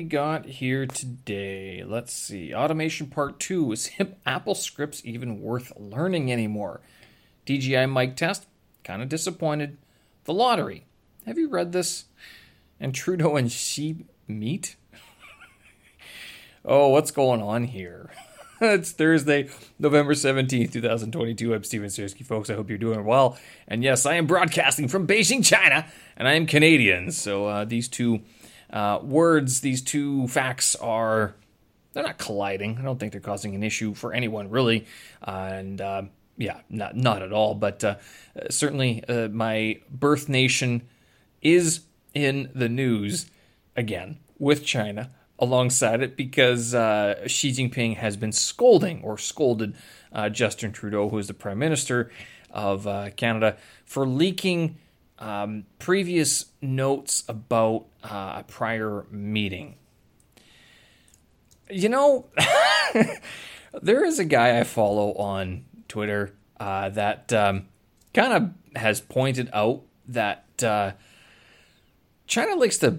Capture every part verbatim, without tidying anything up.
we got here today? Let's see. Automation part two. Is Apple scripts even worth learning anymore? D J I mic test. Kind of disappointed. The lottery. Have you read this? And Trudeau and Xi meet? Oh, what's going on here? It's Thursday, November seventeenth, twenty twenty-two. I'm Steven Siersky, folks. I hope you're doing well. And yes, I am broadcasting from Beijing, China, and I am Canadian. So uh, these two... Uh, words, these two facts are, they're not colliding. I don't think they're causing an issue for anyone, really. Uh, and uh, yeah, not not at all. But uh, certainly uh, my birth nation is in the news again with China alongside it because uh, Xi Jinping has been scolding or scolded uh, Justin Trudeau, who is the Prime Minister of uh, Canada, for leaking Um, previous notes about uh, a prior meeting. You know, there is a guy I follow on Twitter uh, that um, kind of has pointed out that uh, China likes to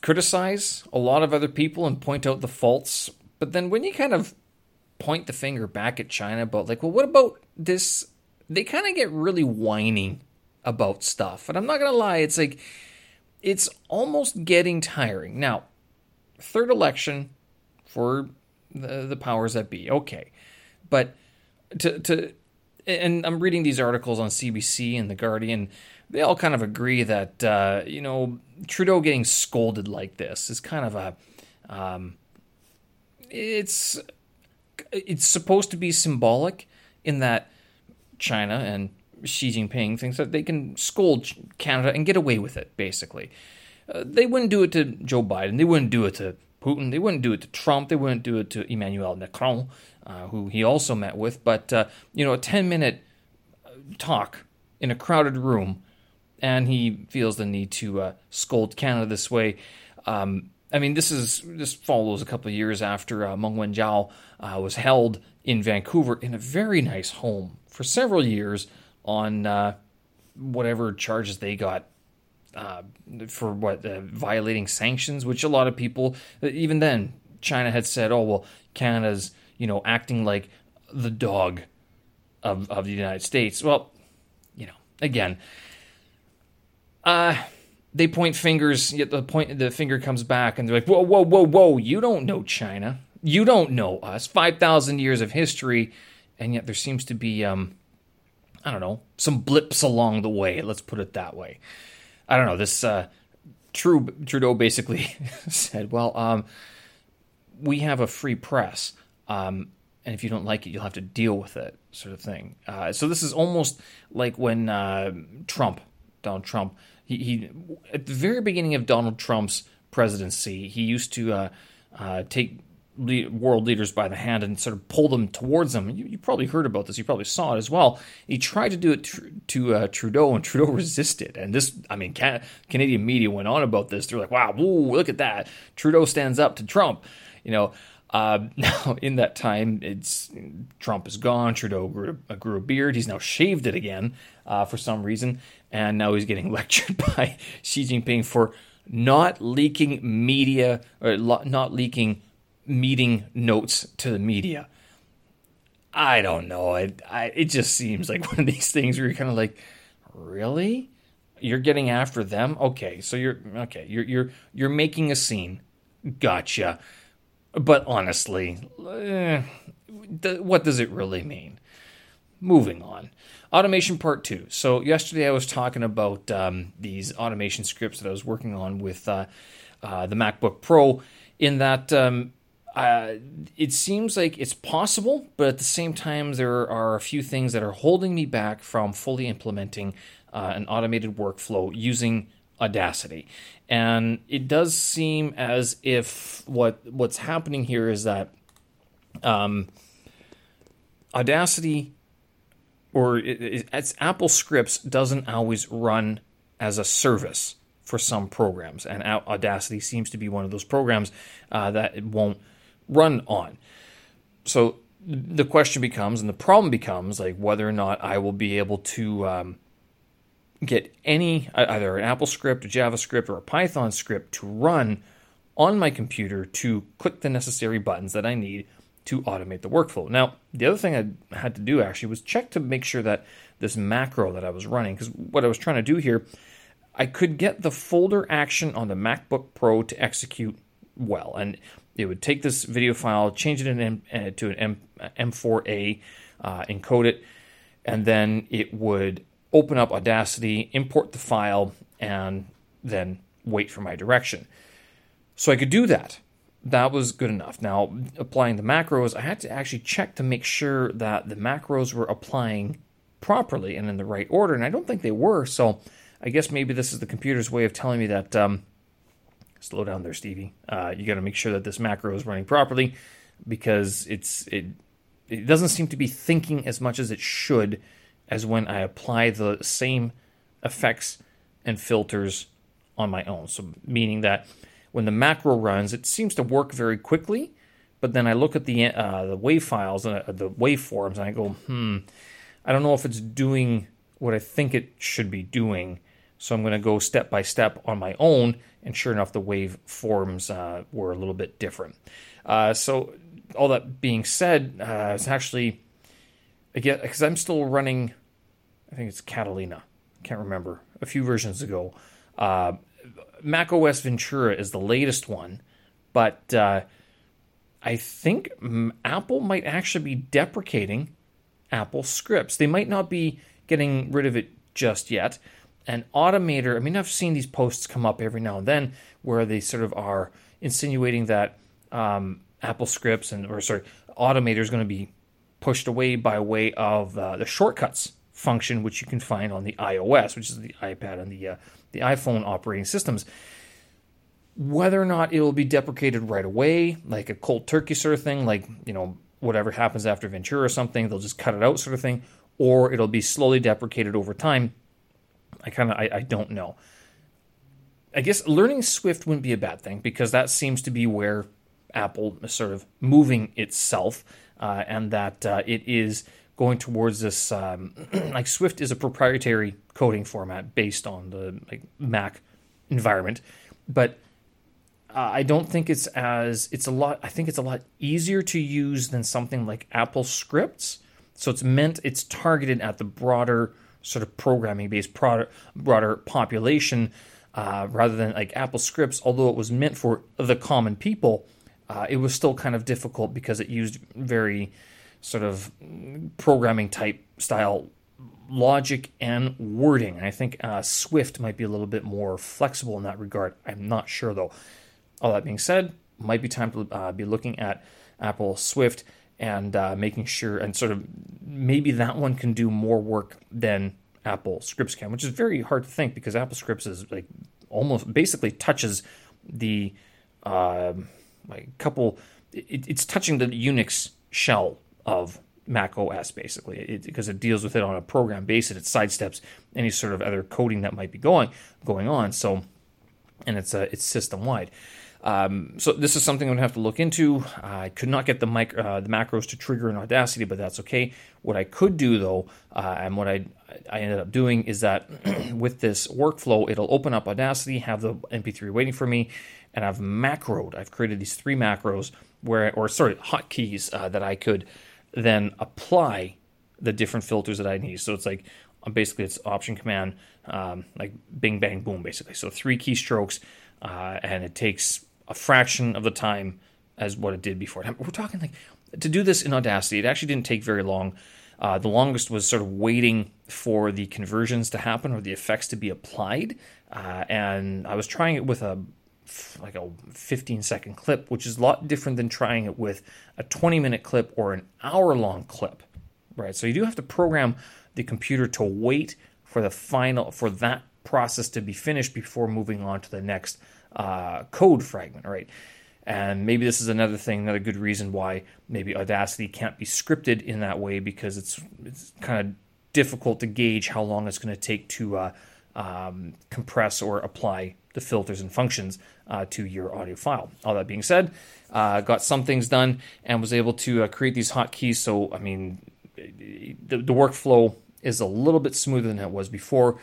criticize a lot of other people and point out the faults. But then when you kind of point the finger back at China about like, well, what about this? They kind of get really whiny about stuff. And I'm not going to lie, it's like, it's almost getting tiring. Now, third election for the, the powers that be. Okay. But to, to, and I'm reading these articles on C B C and The Guardian. They all kind of agree that, uh, you know, Trudeau getting scolded like this is kind of a, um, it's, it's supposed to be symbolic in that China and Xi Jinping thinks that they can scold Canada and get away with it, basically. Uh, they wouldn't do it to Joe Biden. They wouldn't do it to Putin. They wouldn't do it to Trump. They wouldn't do it to Emmanuel Macron, uh, who he also met with. But, uh, you know, a ten-minute talk in a crowded room, and he feels the need to uh, scold Canada this way. Um, I mean, this is this follows a couple of years after uh, Meng Wenjiao uh, was held in Vancouver in a very nice home for several years, on uh, whatever charges they got uh, for what uh, violating sanctions, which a lot of people, even then, China had said, oh, well, Canada's, you know, acting like the dog of, of the United States. Well, you know, again, uh, they point fingers, yet the point, the finger comes back and they're like, whoa, whoa, whoa, whoa, you don't know China. You don't know us. five thousand years of history. And yet there seems to be... Um, I don't know, some blips along the way. Let's put it that way. I don't know. This uh, Trudeau basically said, well, um, we have a free press. Um, and if you don't like it, you'll have to deal with it, sort of thing. Uh, so this is almost like when uh, Trump, Donald Trump, he, he at the very beginning of Donald Trump's presidency, he used to uh, uh, take world leaders by the hand and sort of pull them towards them. You, you probably heard about this. You probably saw it as well. He tried to do it tr- to uh, Trudeau, and Trudeau resisted. And this, I mean, Can- Canadian media went on about this. They're like, wow, woo, look at that. Trudeau stands up to Trump. You know, uh, now in that time, it's Trump is gone. Trudeau grew a, grew a beard. He's now shaved it again uh, for some reason. And now he's getting lectured by Xi Jinping for not leaking media or lo- not leaking meeting notes to the media. I don't know. I, I, it just seems like one of these things where you're kind of like, really? You're getting after them? Okay, so you're okay. You're you're you're making a scene. Gotcha. But honestly, eh, th- what does it really mean? Moving on. Automation part two. So yesterday I was talking about um, these automation scripts that I was working on with uh, uh, the MacBook Pro. In that. Um, Uh, it seems like it's possible, but at the same time, there are a few things that are holding me back from fully implementing uh, an automated workflow using Audacity. And it does seem as if what what's happening here is that um, Audacity or it, it, it's AppleScript doesn't always run as a service for some programs, and Audacity seems to be one of those programs uh, that it won't run on. So the question becomes, and the problem becomes, like whether or not I will be able to um, get any, either an AppleScript, a JavaScript, or a Python script to run on my computer to click the necessary buttons that I need to automate the workflow. Now, the other thing I had to do actually was check to make sure that this macro that I was running, because what I was trying to do here, I could get the folder action on the MacBook Pro to execute well. And it would take this video file, change it in M, uh, to an M, uh, M four A, uh, encode it, and then it would open up Audacity, import the file, and then wait for my direction. So I could do that. That was good enough. Now, applying the macros, I had to actually check to make sure that the macros were applying properly and in the right order, and I don't think they were, so I guess maybe this is the computer's way of telling me that, um, slow down there, Stevie. Uh, you got to make sure that this macro is running properly, because it's it it doesn't seem to be thinking as much as it should as when I apply the same effects and filters on my own. So meaning that when the macro runs, it seems to work very quickly, but then I look at the uh, the WAV files and uh, the waveforms, and I go, hmm, I don't know if it's doing what I think it should be doing. So I'm going to go step by step on my own, and sure enough, the waveforms uh, were a little bit different. Uh, so all that being said, uh, it's actually, again, because I'm still running, I think it's Catalina, can't remember, a few versions ago. Uh, macOS Ventura is the latest one, but uh, I think Apple might actually be deprecating AppleScript. They might not be getting rid of it just yet. And Automator, I mean, I've seen these posts come up every now and then where they sort of are insinuating that um, AppleScript and, or sorry, Automator is going to be pushed away by way of uh, the shortcuts function, which you can find on the iOS, which is the iPad and the uh, the iPhone operating systems. Whether or not it will be deprecated right away, like a cold turkey sort of thing, like, you know, whatever happens after Ventura or something, they'll just cut it out sort of thing, or it'll be slowly deprecated over time. I kind of, I, I don't know. I guess learning Swift wouldn't be a bad thing, because that seems to be where Apple is sort of moving itself, uh, and that uh, it is going towards this, um, like Swift is a proprietary coding format based on the like Mac environment, but uh, I don't think it's as, it's a lot, I think it's a lot easier to use than something like AppleScript. So it's meant, it's targeted at the broader sort of programming-based product, broader population, uh, rather than like AppleScript. Although it was meant for the common people, uh, it was still kind of difficult because it used very sort of programming-type style logic and wording. And I think uh, Swift might be a little bit more flexible in that regard. I'm not sure, though. All that being said, might be time to uh, be looking at Apple Swift and uh, making sure, and sort of maybe that one can do more work than AppleScript can, which is very hard to think, because AppleScript is like almost basically touches the uh, like couple, it, it's touching the Unix shell of macOS basically, because it, it deals with it on a program basis. It sidesteps any sort of other coding that might be going going on. So, and it's a uh, it's system wide. Um, so this is something I'm going to have to look into. I could not get the mic, uh, the macros to trigger in Audacity, but that's okay. What I could do, though, uh, and what I I ended up doing is that with this workflow, it'll open up Audacity, have the M P three waiting for me, and I've macroed. I've created these three macros, where or sorry, hotkeys uh, that I could then apply the different filters that I need. So it's like basically it's option command, um, like bing, bang, boom, basically. So three keystrokes, uh, and it takes a fraction of the time as what it did before. We're talking like to do this in Audacity, it actually didn't take very long. Uh, the longest was sort of waiting for the conversions to happen or the effects to be applied. Uh, and I was trying it with a like a fifteen second clip, which is a lot different than trying it with a twenty minute clip or an hour long clip, right? So you do have to program the computer to wait for the final, for that process to be finished before moving on to the next Uh, code fragment, right? And maybe this is another thing, another good reason why maybe Audacity can't be scripted in that way, because it's it's kind of difficult to gauge how long it's going to take to uh, um, compress or apply the filters and functions uh, to your audio file. All that being said, uh, got some things done and was able to uh, create these hotkeys. So, I mean, the, the workflow is a little bit smoother than it was before.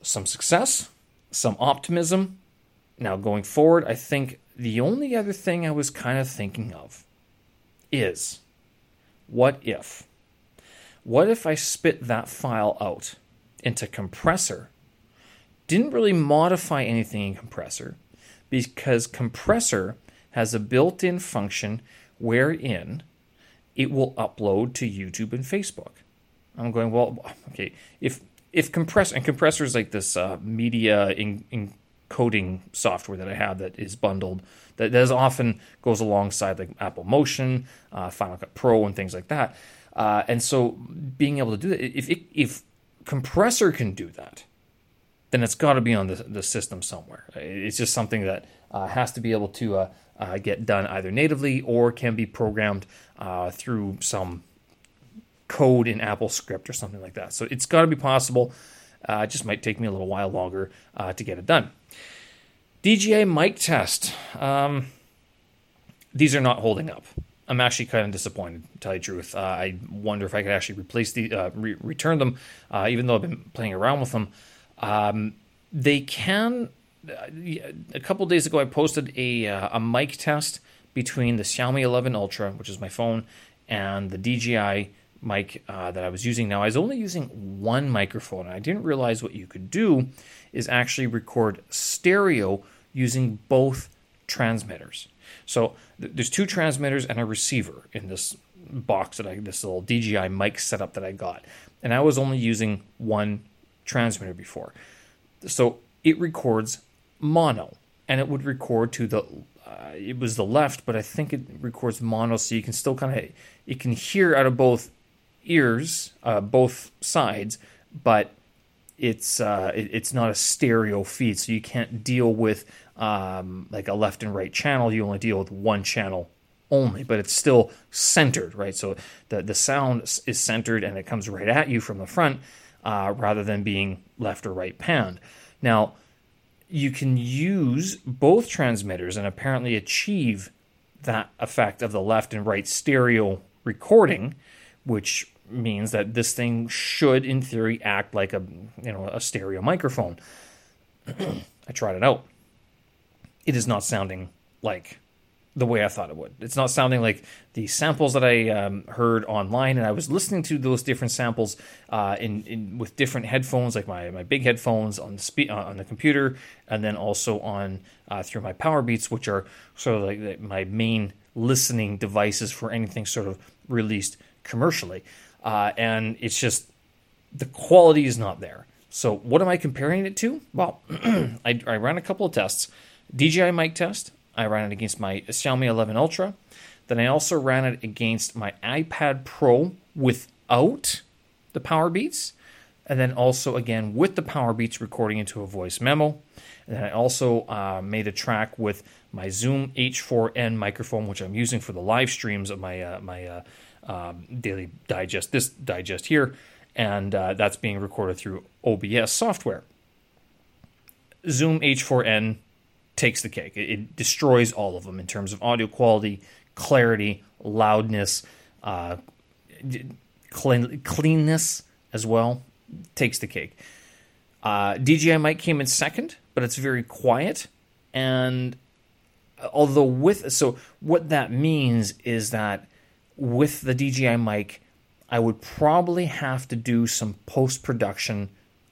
Some success, some optimism, Now, going forward, I think the only other thing I was kind of thinking of is, what if? What if I spit that file out into Compressor? Didn't really modify anything in Compressor, because Compressor has a built-in function wherein it will upload to YouTube and Facebook. I'm going, well, okay, if if compress and Compressor is like this uh, media in, in coding software that I have that is bundled, that, that is often goes alongside like Apple Motion, uh, Final Cut Pro, and things like that. Uh, and so being able to do that, if, if if Compressor can do that, then it's got to be on the, the system somewhere. It's just something that uh, has to be able to uh, uh, get done either natively or can be programmed uh, through some code in AppleScript or something like that. So it's got to be possible. Uh, it just might take me a little while longer uh, to get it done. D J I mic test. Um, these are not holding up. I'm actually kind of disappointed, to tell you the truth. Uh, I wonder if I could actually replace the uh, re- return them, uh, even though I've been playing around with them. Um, they can. Uh, a couple days ago, I posted a uh, a mic test between the Xiaomi eleven Ultra, which is my phone, and the D J I mic uh, that I was using. Now, I was only using one microphone, and I didn't realize what you could do is actually record stereo using both transmitters. So th- there's two transmitters and a receiver in this box that I, this little D J I mic setup that I got, and I was only using one transmitter before. So it records mono, and it would record to the Uh, it was the left, but I think it records mono, so you can still kind of, it can hear out of both ears, uh, both sides, but it's uh, it, it's not a stereo feed, so you can't deal with um, like a left and right channel. You only deal with one channel only, but it's still centered, right? So the, the sound is centered, and it comes right at you from the front uh, rather than being left or right panned. Now, you can use both transmitters and apparently achieve that effect of the left and right stereo recording, which means that this thing should, in theory, act like a you know a stereo microphone. I tried it out. It is not sounding like the way I thought it would. It's not sounding like the samples that I um, heard online, and I was listening to those different samples uh, in, in with different headphones, like my, my big headphones on the spe- on the computer, and then also on uh, through my PowerBeats, which are sort of like my main listening devices for anything sort of released commercially. Uh, and it's just the quality is not there. So what am I comparing it to? Well, I, I ran a couple of tests. D J I mic test. I ran it against my Xiaomi eleven Ultra. Then I also ran it against my iPad Pro without the PowerBeats. And then also, again, with the PowerBeats recording into a voice memo. And then I also uh, made a track with my Zoom H four N microphone, which I'm using for the live streams of my uh, my uh, um, daily digest, this digest here. And uh, that's being recorded through O B S software. Zoom H four N takes the cake. It destroys all of them in terms of audio quality, clarity, loudness, uh, clean, cleanness as well. Takes the cake. Uh, D J I mic came in second, but it's very quiet. And although with, so what that means is that with the D J I mic, I would probably have to do some post-production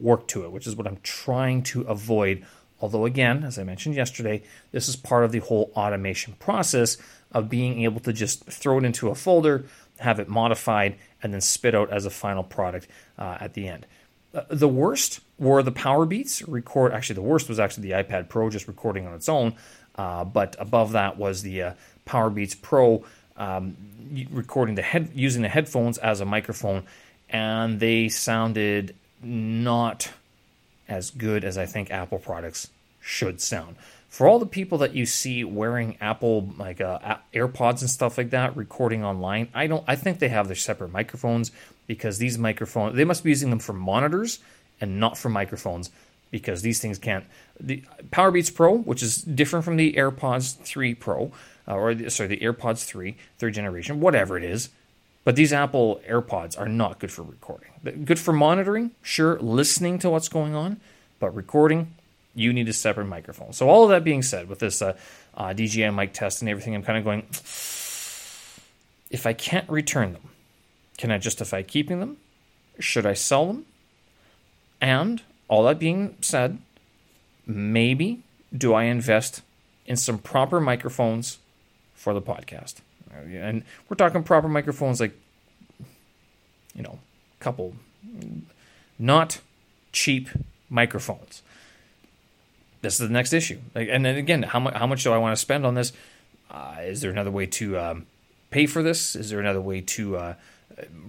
work to it, which is what I'm trying to avoid. Although, again, as I mentioned yesterday, this is part of the whole automation process of being able to just throw it into a folder, have it modified, and then spit out as a final product uh, at the end. Uh, the worst were the PowerBeats record. Actually, the worst was actually the iPad Pro just recording on its own. Uh, but above that was the uh, PowerBeats Pro um, recording the head using the headphones as a microphone, and they sounded not as good as I think Apple products should sound. For all the people that you see wearing Apple like uh, AirPods and stuff like that, recording online, I don't. I think they have their separate microphones, because these microphones, they must be using them for monitors and not for microphones, because these things can't. The PowerBeats Pro, which is different from the AirPods three Pro, uh, or the, sorry, the AirPods three, third generation, whatever it is. But these Apple AirPods are not good for recording. Good for monitoring, sure, listening to what's going on, but recording, you need a separate microphone. So all of that being said, with this uh, uh, D J I mic test and everything, I'm kind of going, if I can't return them, can I justify keeping them? Should I sell them? And all that being said, maybe do I invest in some proper microphones for the podcast? And we're talking proper microphones, like, you know, a couple, not cheap microphones. This is the next issue. Like, and then again, how much how much do I want to spend on this? Uh, is there another way to um, pay for this? Is there another way to uh,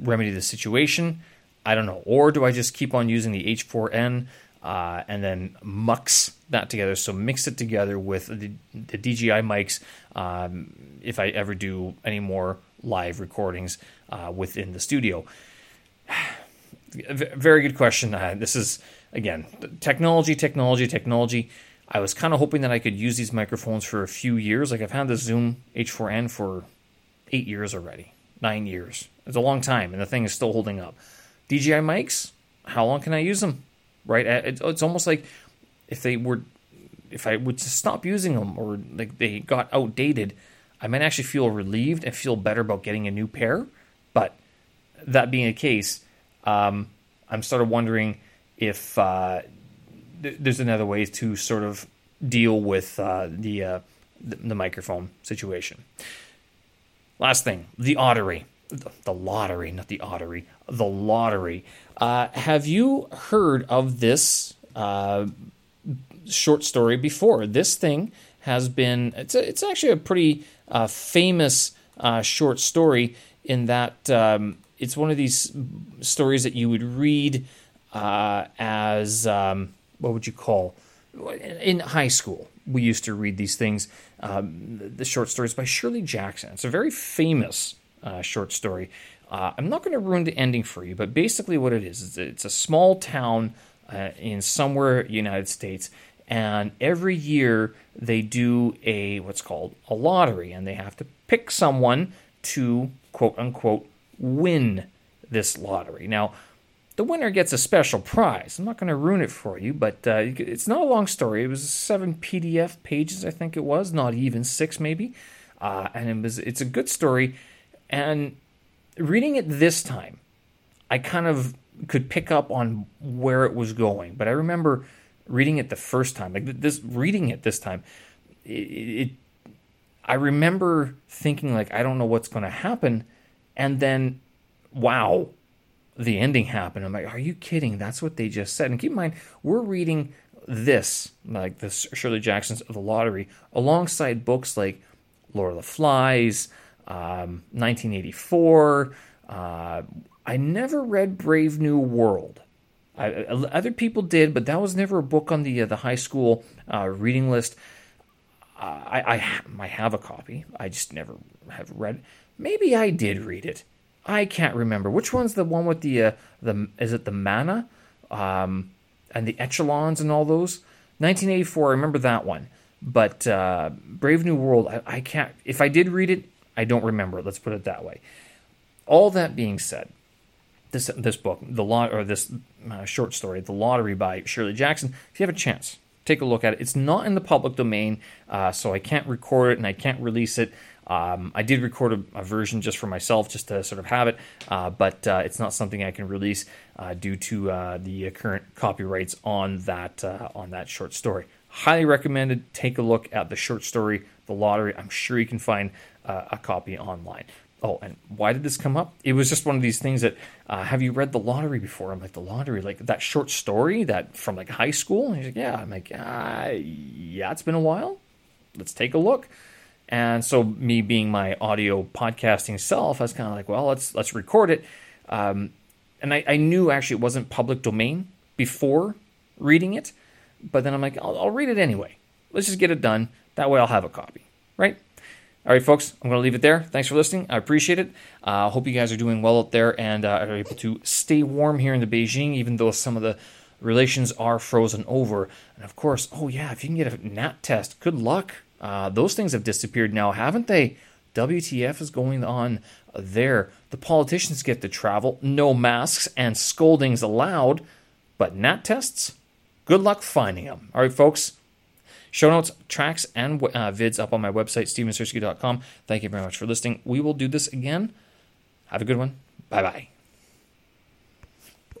remedy the situation? I don't know. Or do I just keep on using the H four N uh, and then mux that together? So mix it together with the, the D J I mics um, if I ever do any more live recordings uh, within the studio. Very good question. Uh, this is, again, technology, technology, technology. I was kind of hoping that I could use these microphones for a few years. Like, I've had the Zoom H four N for eight years already, nine years. It's a long time, and the thing is still holding up. D J I mics, how long can I use them, right? It's almost like if they were, if I would stop using them or like they got outdated, I might actually feel relieved and feel better about getting a new pair. But that being the case, um, I'm sort of wondering if uh, th- there's another way to sort of deal with uh, the, uh, the the microphone situation. Last thing, the lottery. The lottery, not the lottery. The lottery. Uh, have you heard of this uh, short story before? This thing has been. It's a, it's actually a pretty uh, famous uh, short story in that um, it's one of these stories that you would read uh, as um, what would you call in high school. We used to read these things. Um, the short stories by Shirley Jackson. It's a very famous. Uh, short story. Uh, I'm not going to ruin the ending for you, but basically what it is, is it's a small town uh, in somewhere in the United States, and every year they do a what's called a lottery, and they have to pick someone to, quote unquote, win this lottery. Now, the winner gets a special prize. I'm not going to ruin it for you, but uh, it's not a long story. It was seven P D F pages, I think it was, not even six maybe, uh, and it was, it's a good story. And reading it this time, I kind of could pick up on where it was going. But I remember reading it the first time, like this, reading it this time, it, it I remember thinking, like, I don't know what's going to happen. And then, wow, the ending happened. I'm like, are you kidding? That's what they just said. And keep in mind, we're reading this, like this Shirley Jackson's The Lottery, alongside books like Lord of the Flies, Um, nineteen eighty-four. Uh, I never read Brave New World. I, I, other people did, but that was never a book on the uh, the high school uh, reading list. I, I I have a copy. I just never have read. Maybe I did read it. I can't remember which one's the one with the uh, the is it the manna um, and the echelons and all those. nineteen eighty-four. I remember that one, but uh, Brave New World. I, I can't. If I did read it. I don't remember. Let's put it that way. All that being said, this this book, the lot or this uh, short story, "The Lottery" by Shirley Jackson. If you have a chance, take a look at it. It's not in the public domain, uh, so I can't record it and I can't release it. Um, I did record a, a version just for myself, just to sort of have it, uh, but uh, it's not something I can release uh, due to uh, the current copyrights on that uh, on that short story. Highly recommended. Take a look at the short story, "The Lottery." I'm sure you can find a copy online. Oh, and why did this come up? It was just one of these things that, uh, have you read The Lottery before? I'm like, The Lottery? Like that short story that from like high school? And he's like, yeah. I'm like, uh, yeah, it's been a while. Let's take a look. And so me being my audio podcasting self, I was kind of like, well, let's let's record it. Um, and I, I knew actually it wasn't public domain before reading it. But then I'm like, I'll, I'll read it anyway. Let's just get it done. That way I'll have a copy, right? All right, folks, I'm going to leave it there. Thanks for listening. I appreciate it. I uh, hope you guys are doing well out there and uh, are able to stay warm here in the Beijing, even though some of the relations are frozen over. And, of course, oh, yeah, if you can get a N A T test, good luck. Uh, those things have disappeared now, haven't they? W T F is going on there. The politicians get to travel, no masks and scoldings allowed, but N A T tests? Good luck finding them. All right, folks. Show notes, tracks, and uh, vids up on my website, steven siersky dot com. Thank you very much for listening. We will do this again. Have a good one. Bye-bye.